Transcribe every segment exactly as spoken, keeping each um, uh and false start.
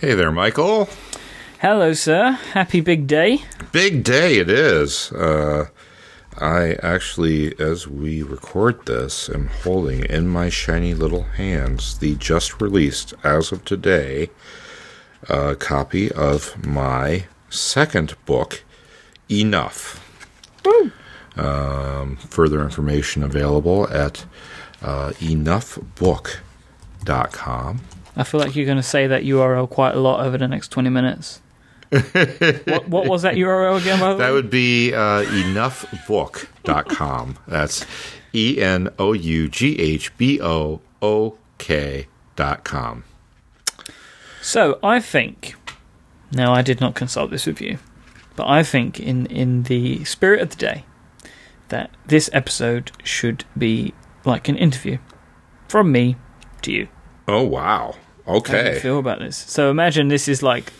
Hey there, Michael. Hello, sir. Happy big day. Big day it is. Uh, I actually, as we record this, am holding in my shiny little hands the just released, as of today, uh, copy of my second book, Enough. Woo. Um, further information available at uh, enough book dot com. I feel like you're going to say that U R L quite a lot over the next twenty minutes. what, what was that U R L again, by the way? That would be uh, enough book dot com. That's E N O U G H B O O K dot com. So I think, now I did not consult this with you, but I think in, in the spirit of the day that this episode should be like an interview from me to you. Oh, wow. Okay. How do you feel about this? So imagine this is like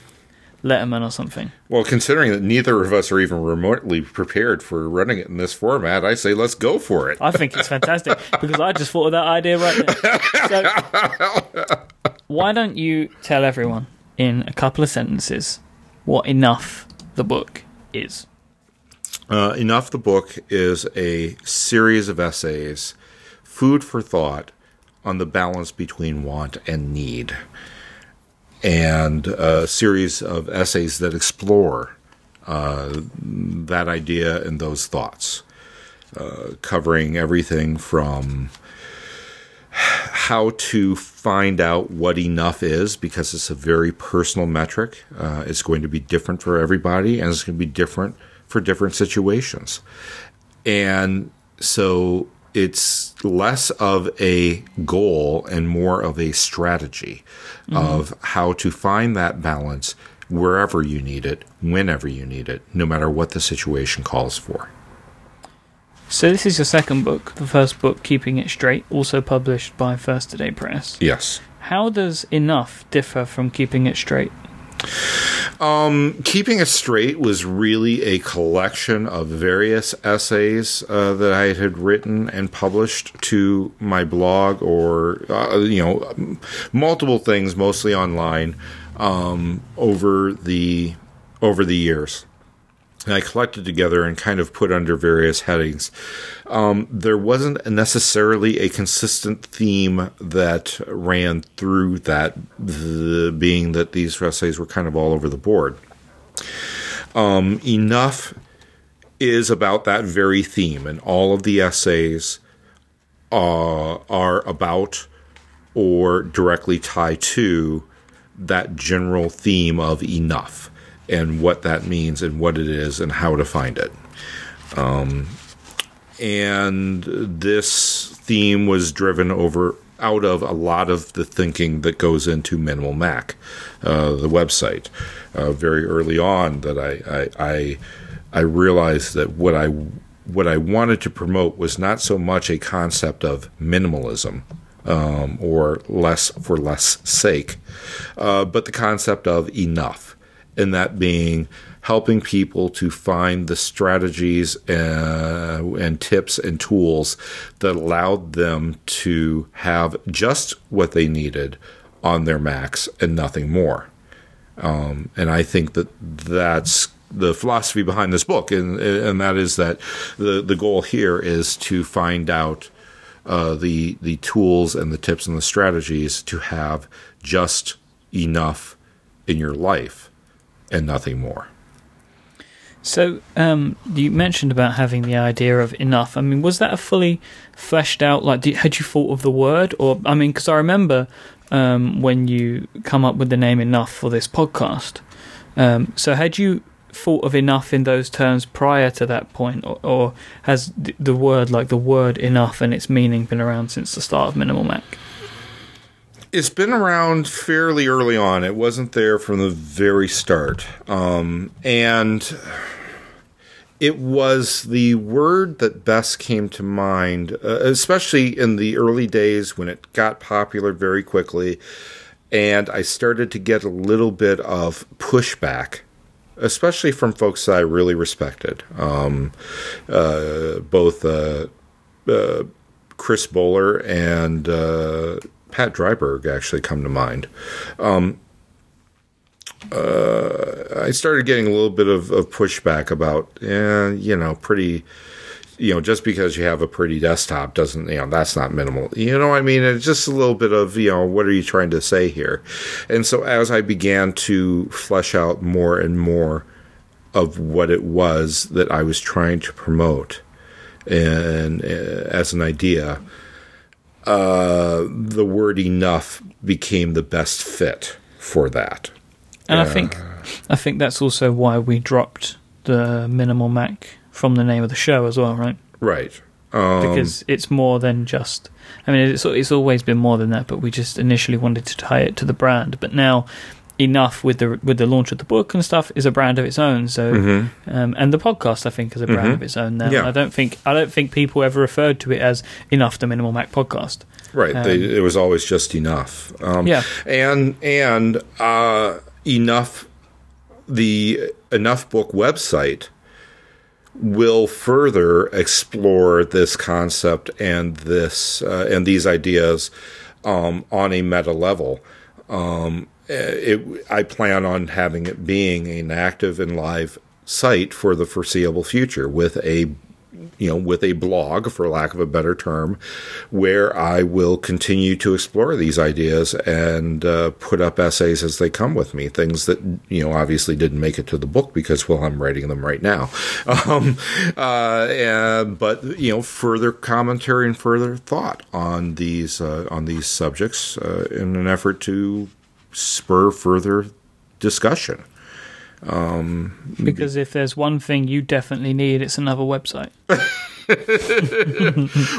Letterman or something. Well, considering that neither of us are even remotely prepared for running it in this format, I say let's go for it. I think it's fantastic because I just thought of that idea right now. So why don't you tell everyone in a couple of sentences what Enough the book is? Uh, Enough the book is a series of essays, food for thought, on the balance between want and need, and a series of essays that explore uh, that idea and those thoughts, uh, covering everything from how to find out what enough is, because it's a very personal metric. Uh, it's going to be different for everybody, and it's going to be different for different situations. And so it's less of a goal and more of a strategy mm-hmm. of how to find that balance wherever you need it, whenever you need it, no matter what the situation calls for. So this is your second book, the first book, Keeping It Straight, also published by First Today Press. Yes. How does Enough differ from Keeping It Straight? Um, Keeping It Straight was really a collection of various essays uh, that I had written and published to my blog, or uh, you know, multiple things, mostly online, um, over the over the years. And I collected together and kind of put under various headings. Um, there wasn't necessarily a consistent theme that ran through that, the, being that these essays were kind of all over the board. Um, Enough is about that very theme, and all of the essays uh, are about or directly tie to that general theme of enough, and what that means and what it is and how to find it. Um, and this theme was driven over out of a lot of the thinking that goes into Minimal Mac, uh, the website. Uh, very early on that I, I, I, I realized that what I, what I wanted to promote was not so much a concept of minimalism, um, or less for less sake, uh, but the concept of enough. And that being helping people to find the strategies uh, and tips and tools that allowed them to have just what they needed on their Macs and nothing more. Um, and I think that that's the philosophy behind this book. And, and that is that the, the goal here is to find out uh, the, the tools and the tips and the strategies to have just enough in your life and nothing more. So um, you mentioned about having the idea of enough. I mean, was that a fully fleshed out, like, did, had you thought of the word? Or, I mean, because I remember um, when you come up with the name Enough for this podcast. Um, so had you thought of enough in those terms prior to that point? Or, or has the word, like the word enough and its meaning, been around since the start of Minimal Mac? It's been around fairly early on. It wasn't there from the very start. Um, and it was the word that best came to mind, uh, especially in the early days when it got popular very quickly. And I started to get a little bit of pushback, especially from folks that I really respected. Um, uh, both uh, uh, Chris Bowler and Uh, Pat Dryberg actually come to mind, um, uh, I started getting a little bit of, of pushback about, eh, you know, pretty, you know, just because you have a pretty desktop doesn't, you know, that's not minimal. You know what I mean? It's just a little bit of, you know, what are you trying to say here? And so as I began to flesh out more and more of what it was that I was trying to promote and uh, as an idea, uh, the word enough became the best fit for that. And uh, I think I think that's also why we dropped the Minimal Mac from the name of the show as well, right? Right. Um, because it's more than just... I mean, it's it's always been more than that, but we just initially wanted to tie it to the brand. But now... Enough with the with the launch of the book and stuff is a brand of its own. So, mm-hmm. um, and the podcast I think is a brand mm-hmm. of its own now. Yeah. I don't think I don't think people ever referred to it as Enough, the Minimal Mac Podcast. Right, um, they, it was always just Enough. Um, yeah, and and uh, Enough, the Enough Book website will further explore this concept and this uh, and these ideas um, on a meta level. Um, It, I plan on having it being an active and live site for the foreseeable future with a, you know, with a blog, for lack of a better term, where I will continue to explore these ideas and uh, put up essays as they come with me, things that, you know, obviously didn't make it to the book because, well, I'm writing them right now. Um, uh, and, but, you know, further commentary and further thought on these, uh, on these subjects uh, in an effort to spur further discussion. Um, because if there's one thing you definitely need, it's another website.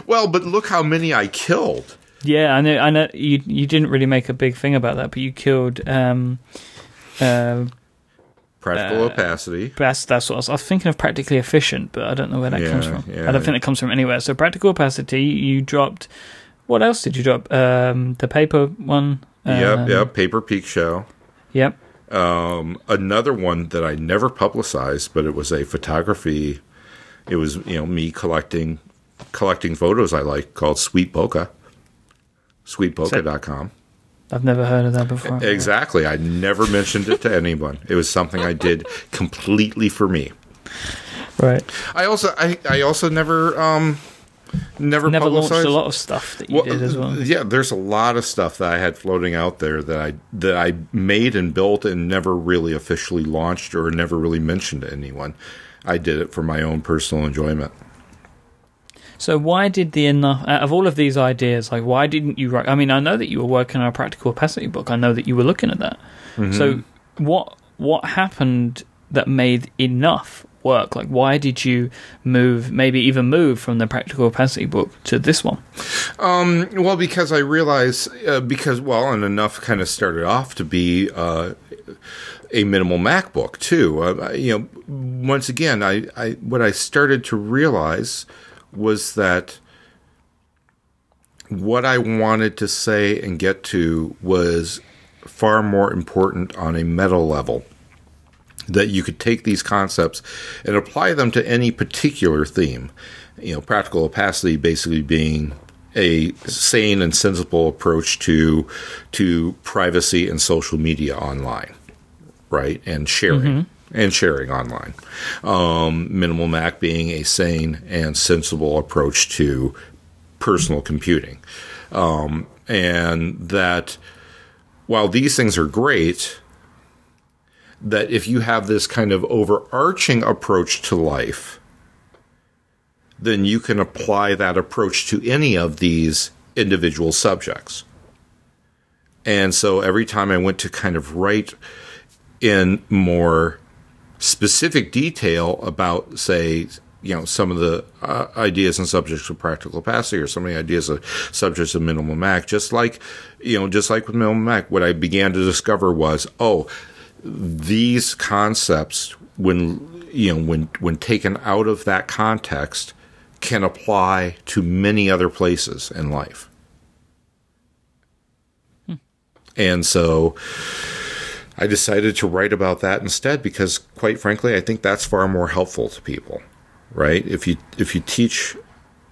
Well, but look how many I killed. Yeah, I know. I know you. You didn't really make a big thing about that, but you killed. Um, uh, Practical uh, Opacity. That's, that's what I was, I was thinking of. Practically Efficient, but I don't know where that yeah, comes from. Yeah, I don't think it comes from anywhere. So Practical Opacity, you dropped. What else did you drop? Um, the paper one. Yep, um, yep, Paper Peak Show. Yep. Um, another one that I never publicized, but it was a photography. It was, you know, me collecting collecting photos I like, called Sweet Boca. sweet boca dot com. I've never heard of that before. Exactly. I never mentioned it to anyone. It was something I did completely for me. Right. I also I, I also never um Never, Never launched a lot of stuff that you well, did as well. Yeah, there's a lot of stuff that I had floating out there that I that I made and built and never really officially launched or never really mentioned to anyone. I did it for my own personal enjoyment. So why did the enough out of all of these ideas? Like, why didn't you write? I mean, I know that you were working on a Practical Opacity book. I know that you were looking at that. Mm-hmm. So what what happened that made Enough work? Like, why did you move, maybe even move from the Practical Opacity book to this one? Um, well, because I realized, uh, because, well, and Enough kind of started off to be uh, a Minimal Mac book, too. Uh, you know, once again, I, I what I started to realize was that what I wanted to say and get to was far more important on a meta level. That you could take these concepts and apply them to any particular theme. You know, Practical Opacity basically being a sane and sensible approach to to privacy and social media online, right? And sharing, mm-hmm. and sharing online. Um, Minimal Mac being a sane and sensible approach to personal computing. Um, and that while these things are great... that if you have this kind of overarching approach to life, then you can apply that approach to any of these individual subjects. And so every time I went to kind of write in more specific detail about, say, you know, some of the uh, ideas and subjects of Practical Opacity or some of the ideas and subjects of Minimal Mac, just like, you know, just like with Minimal Mac, what I began to discover was, oh, these concepts, when you know, when when taken out of that context, can apply to many other places in life. Hmm. And so, I decided to write about that instead because, quite frankly, I think that's far more helpful to people. Right? If you if you teach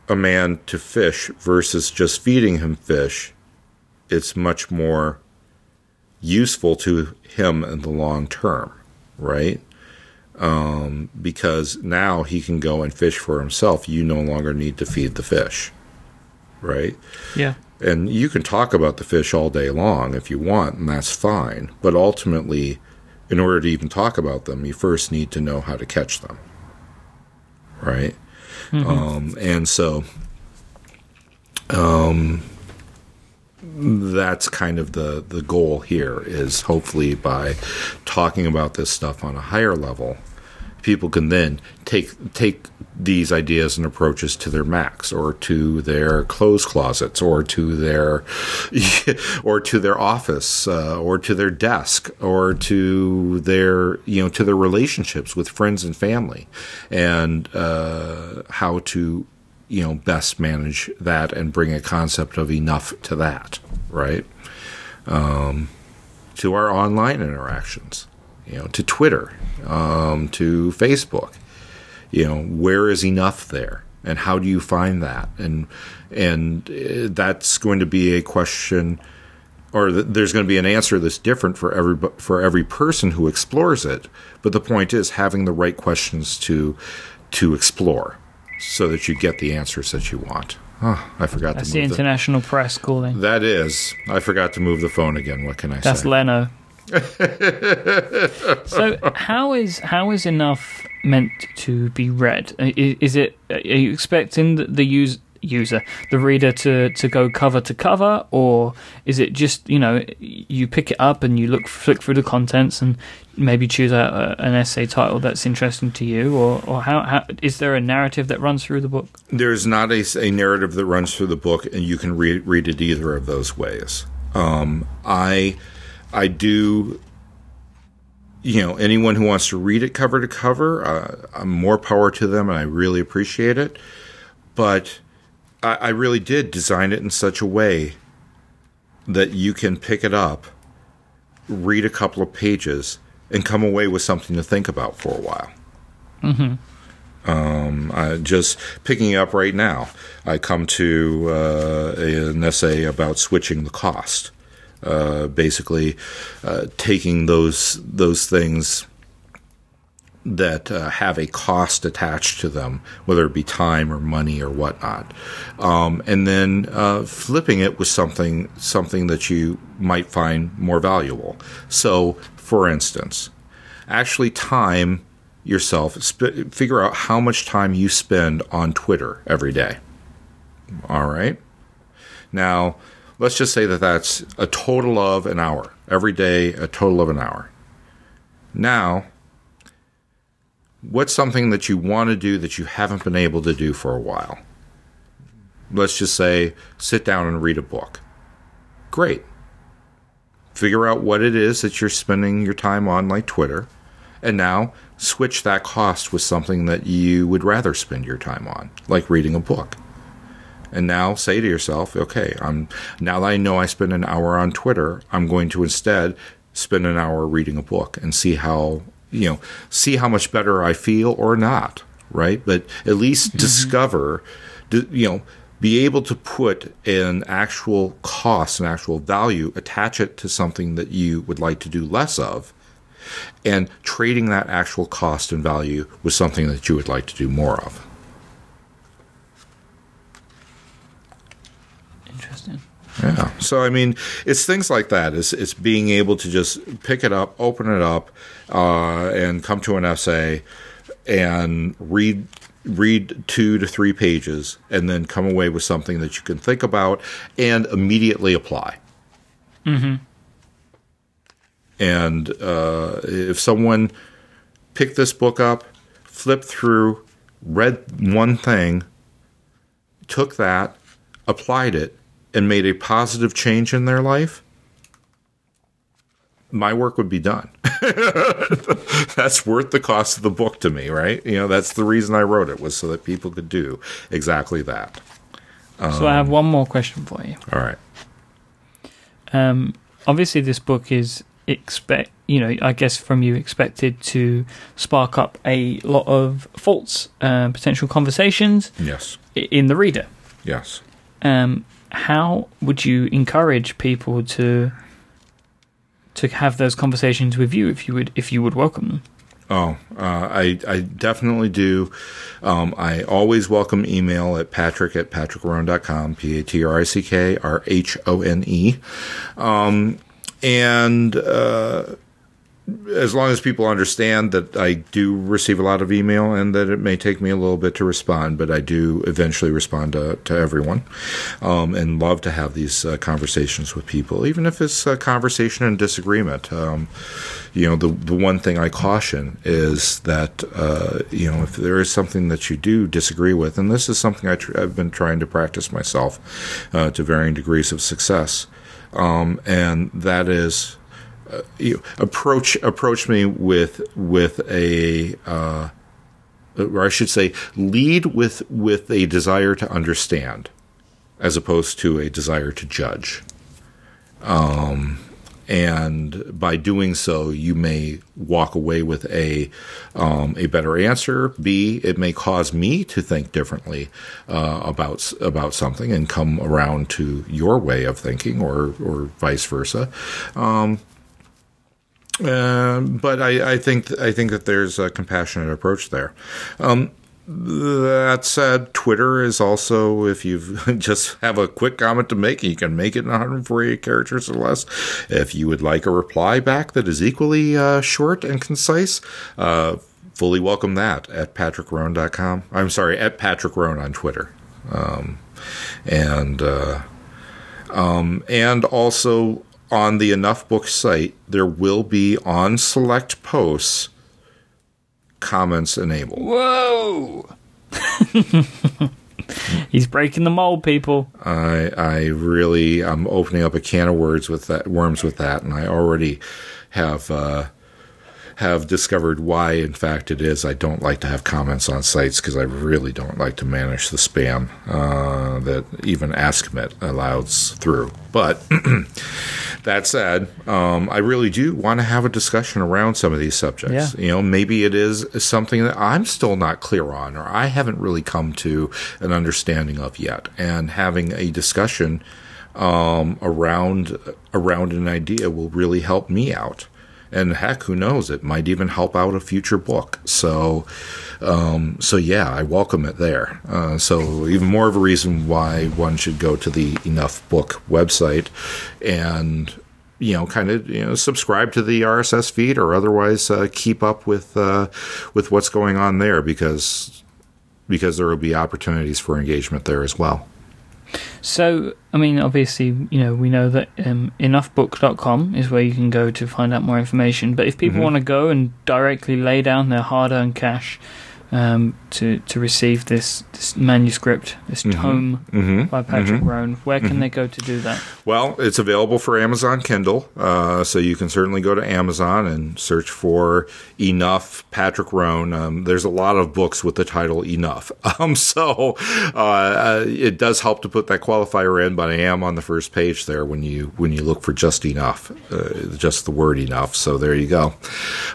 a man to fish versus just feeding him fish, it's much more useful to him in the long term, right? Um, because now he can go and fish for himself. You no longer need to feed the fish, right? Yeah. And you can talk about the fish all day long if you want, and that's fine. But ultimately, in order to even talk about them, you first need to know how to catch them, right? Mm-hmm. Um, and so um, that's kind of the, the goal here is hopefully by talking about this stuff on a higher level, people can then take take these ideas and approaches to their Macs or to their clothes closets or to their or to their office uh, or to their desk or to their you know to their relationships with friends and family, and uh, how to you know best manage that and bring a concept of enough to that, right? Um, to our online interactions. You know, to Twitter, um, to Facebook, you know, where is enough there, and how do you find that? And and that's going to be a question, or th- there's going to be an answer that's different for every for every person who explores it. But the point is having the right questions to to explore, so that you get the answers that you want. Oh, I forgot that's to move. That's the international the, press calling. That is. I forgot to move the phone again. What can I that's say? That's Leno. So how is how is enough meant to be read? Is it are you expecting the user user the reader to to go cover to cover, or is it just you know you pick it up and you look flick through the contents and maybe choose out an essay title that's interesting to you, or or how, how is there a narrative that runs through the book? There's not a, a narrative that runs through the book, and you can re- read it either of those ways. Um, I. I do, you know, anyone who wants to read it cover to cover, uh, I'm more power to them, and I really appreciate it. But I, I really did design it in such a way that you can pick it up, read a couple of pages, and come away with something to think about for a while. Mm-hmm. Um, I, just picking up right now, I come to uh, an essay about switching the cost. Uh, basically, uh, taking those those things that uh, have a cost attached to them, whether it be time or money or whatnot, um, and then uh, flipping it with something something that you might find more valuable. So, for instance, actually time yourself. Sp- figure out how much time you spend on Twitter every day. All right. Now. Let's just say that that's a total of an hour. Every day, a total of an hour. Now, what's something that you want to do that you haven't been able to do for a while? Let's just say, sit down and read a book. Great. Figure out what it is that you're spending your time on, like Twitter, and now switch that cost with something that you would rather spend your time on, like reading a book. And now say to yourself, okay, I'm now that I know I spend an hour on Twitter, I'm going to instead spend an hour reading a book and see how, you know, see how much better I feel or not, right? But at least mm-hmm. discover, you know, be able to put an actual cost, an actual value, attach it to something that you would like to do less of, and trading that actual cost and value with something that you would like to do more of. Yeah. So, I mean, it's things like that. It's, it's being able to just pick it up, open it up, uh, and come to an essay and read read two to three pages and then come away with something that you can think about and immediately apply. Mm-hmm. And uh, if someone picked this book up, flipped through, read one thing, took that, applied it, and made a positive change in their life, my work would be done. That's worth the cost of the book to me, right? You know, that's the reason I wrote it, was so that people could do exactly that. Um, so I have one more question for you. All right. Um, obviously, this book is expect, you know, I guess from you expected to spark up a lot of thoughts, uh, potential conversations. Yes. In the reader. Yes. Um. How would you encourage people to to have those conversations with you if you would if you would welcome them. Oh, uh, I, I definitely do. Um, I always welcome email at patrick at patrick rhone dot com, P A T R I C K R H O N E. Um, and uh, as long as people understand that I do receive a lot of email and that it may take me a little bit to respond, but I do eventually respond to, to everyone, um, and love to have these uh, conversations with people, even if it's a conversation and disagreement. Um, you know, the the one thing I caution is that, uh, you know, if there is something that you do disagree with, and this is something I tr- I've been trying to practice myself uh, to varying degrees of success, um, and that is, uh, you approach approach me with with a, uh, or I should say, lead with with a desire to understand, as opposed to a desire to judge. Um. And by doing so, you may walk away with a um, a better answer. B, it may cause me to think differently uh, about about something and come around to your way of thinking, or or vice versa. Um, uh, but I, I think I think that there's a compassionate approach there. Um, That said, Twitter is also, if you just have a quick comment to make, you can make it in one hundred forty-eight characters or less. If you would like a reply back that is equally uh, short and concise, uh, fully welcome that at patrick rhone dot com. I'm sorry, at Patrick Rhone on Twitter. Um, and, uh, um, and also on the Enough Book site, there will be on select posts comments enabled. Whoa! He's breaking the mold, people. I I really I'm opening up a can of words with that worms with that, and I already have uh, have discovered why. In fact, it is I don't like to have comments on sites because I really don't like to manage the spam uh, that even AskMet allows through. But that said, um, I really do want to have a discussion around some of these subjects. Yeah. You know, maybe it is something that I'm still not clear on, or I haven't really come to an understanding of yet. And having a discussion um, around around an idea will really help me out. And heck, who knows? It might even help out a future book. So, um, so yeah, I welcome it there. Uh, so even more of a reason why one should go to the Enough Book website and, you know, kind of you know, subscribe to the R S S feed, or otherwise uh, keep up with uh, with what's going on there, because because there will be opportunities for engagement there as well. So, I mean, obviously, you know, we know that um, enough book dot com is where you can go to find out more information. But if people mm-hmm. want to go and directly lay down their hard-earned cash um, to to receive this, this manuscript, this mm-hmm. tome mm-hmm. by Patrick mm-hmm. Rhone, where can mm-hmm. they go to do that? Well, it's available for Amazon Kindle, uh, so you can certainly go to Amazon and search for Enough Patrick Rhone. Um, there's a lot of books with the title Enough, um, so uh, it does help to put that qualifier in. But I am on the first page there when you when you look for just Enough, uh, just the word Enough. So there you go.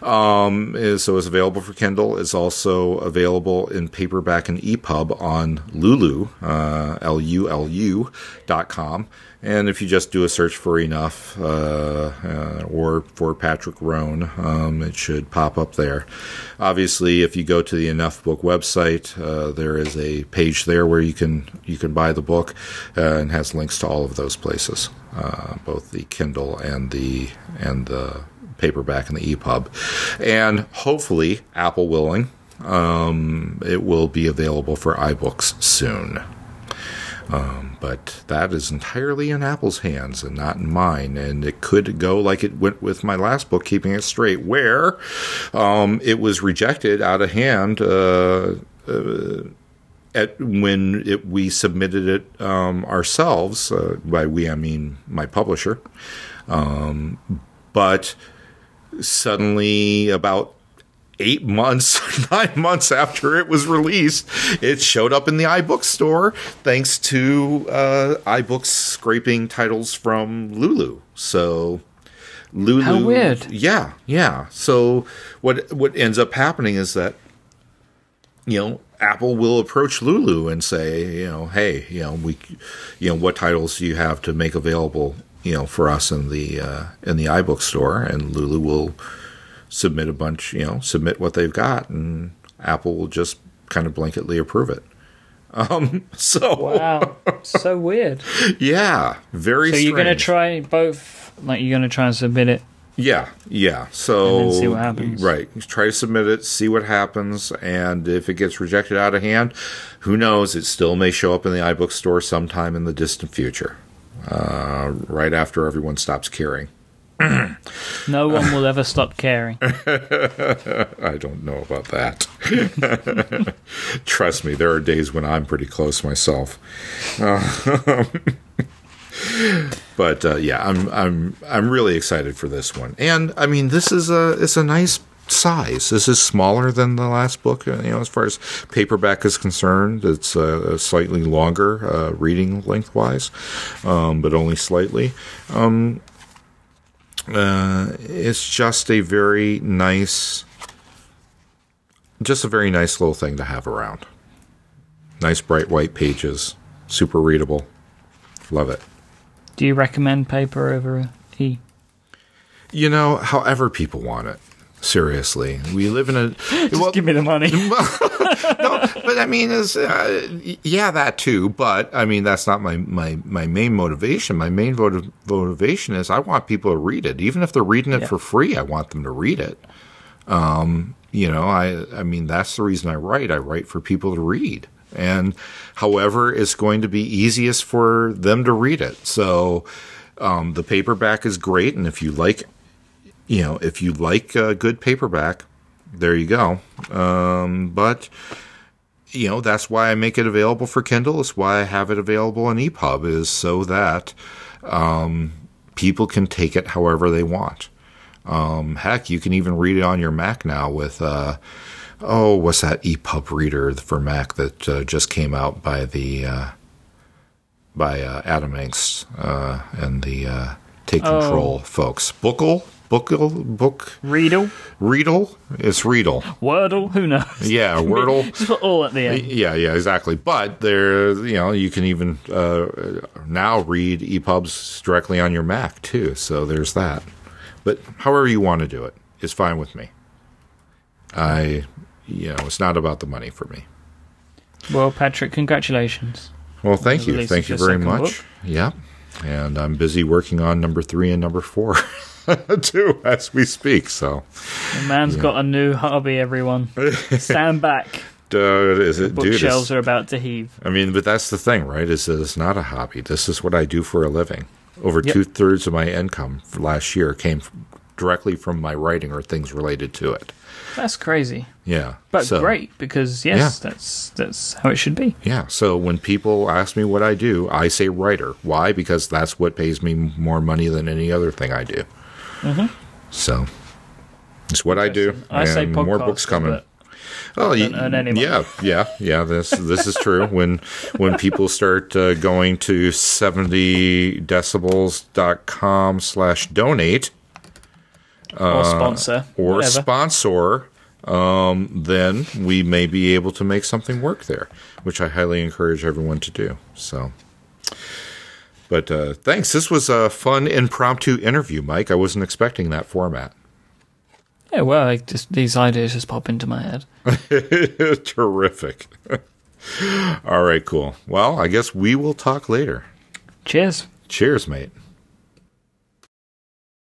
Um, so it's available for Kindle. It's also available in paperback and EPUB on Lulu, uh, L U L U dot com. And if you just do a search for Enough uh, uh, or for Patrick Rhone, um, it should pop up there. Obviously, if you go to the Enough Book website, uh, there is a page there where you can you can buy the book, uh, and has links to all of those places, uh, both the Kindle and the and the paperback and the EPUB. And hopefully, Apple willing, um, it will be available for iBooks soon. Um, but that is entirely in Apple's hands and not in mine. And it could go like it went with my last book, Keeping It Straight, where um, it was rejected out of hand uh, uh, at when it, we submitted it um, ourselves. Uh, by we, I mean my publisher. Um, but suddenly about Eight months, nine months after it was released, it showed up in the iBook store thanks to uh, iBooks scraping titles from Lulu. So Lulu, how weird! Yeah, yeah. So what what ends up happening is that, you know, Apple will approach Lulu and say, you know, hey, you know, we, you know, what titles do you have to make available you know, for us in the uh, in the iBook store, and Lulu will submit a bunch, you know, submit what they've got, and Apple will just kind of blanketly approve it. Um, so wow, so weird. Yeah, very. So strange. You're gonna try both, like you're gonna try and submit it. Yeah, yeah. So and then see what happens. Right, try to submit it, see what happens, and if it gets rejected out of hand, who knows? It still may show up in the iBook store sometime in the distant future, uh, right after everyone stops caring. No one will ever stop caring. I don't know about that. Trust me, there are days when I'm pretty close myself. Uh, but uh, yeah, I'm I'm I'm really excited for this one. And I mean, this is a it's a nice size. This is smaller than the last book, you know, as far as paperback is concerned. It's uh, slightly longer uh, reading lengthwise, um, but only slightly. Um, Uh, it's just a very nice, just a very nice little thing to have around. Nice bright white pages, super readable. Love it. Do you recommend paper over e? You know, however people want it. Seriously, we live in a. Just well, give me the money. No, but I mean, is uh, yeah, that too. But I mean, that's not my, my, my main motivation. My main motiv- motivation is I want people to read it, even if they're reading it yeah. for free. I want them to read it. Um, you know, I I mean, that's the reason I write. I write for people to read, and however, it's going to be easiest for them to read it. So um, the paperback is great, and if you like. You know, if you like a good paperback, there you go. Um, but, you know, that's why I make it available for Kindle. It's why I have it available in EPUB, is so that um, people can take it however they want. Um, heck, you can even read it on your Mac now with, uh, oh, what's that EPUB reader for Mac that uh, just came out by the uh, by uh, Adam Angst uh, and the uh, Take Control oh. folks. Bookle? Bookle, book, Readle, Readle, it's Readle, Wordle, who knows? Yeah, Wordle, just put all at the end. Yeah, yeah, exactly. But there, you know, you can even uh, now read EPUBs directly on your Mac too. So there's that. But however you want to do it is fine with me. I, you know, it's not about the money for me. Well, Patrick, congratulations. Well, thank you, thank you very much. Book. Yeah, and I'm busy working on number three and number four. too, as we speak. So, the man's yeah. got a new hobby. Everyone, stand back. Dude, is it? Bookshelves are about to heave. I mean, but that's the thing, right? Is that it's not a hobby. This is what I do for a living. Over yep. two thirds of my income for last year came from, directly from my writing or things related to it. That's crazy. Yeah, but so, great because yes, yeah. that's that's how it should be. Yeah. So when people ask me what I do, I say writer. Why? Because that's what pays me more money than any other thing I do. Mm-hmm. So it's what I do. I say podcast, more books coming. Oh, you, yeah, yeah, yeah. This this is true. When when people start uh, going to seventy decibels dot com slash donate uh, or sponsor or whatever. sponsor, um, then we may be able to make something work there, which I highly encourage everyone to do. So. But uh, thanks. This was a fun impromptu interview, Mike. I wasn't expecting that format. Yeah, well, I just, these ideas just pop into my head. Terrific. All right, cool. Well, I guess we will talk later. Cheers. Cheers, mate.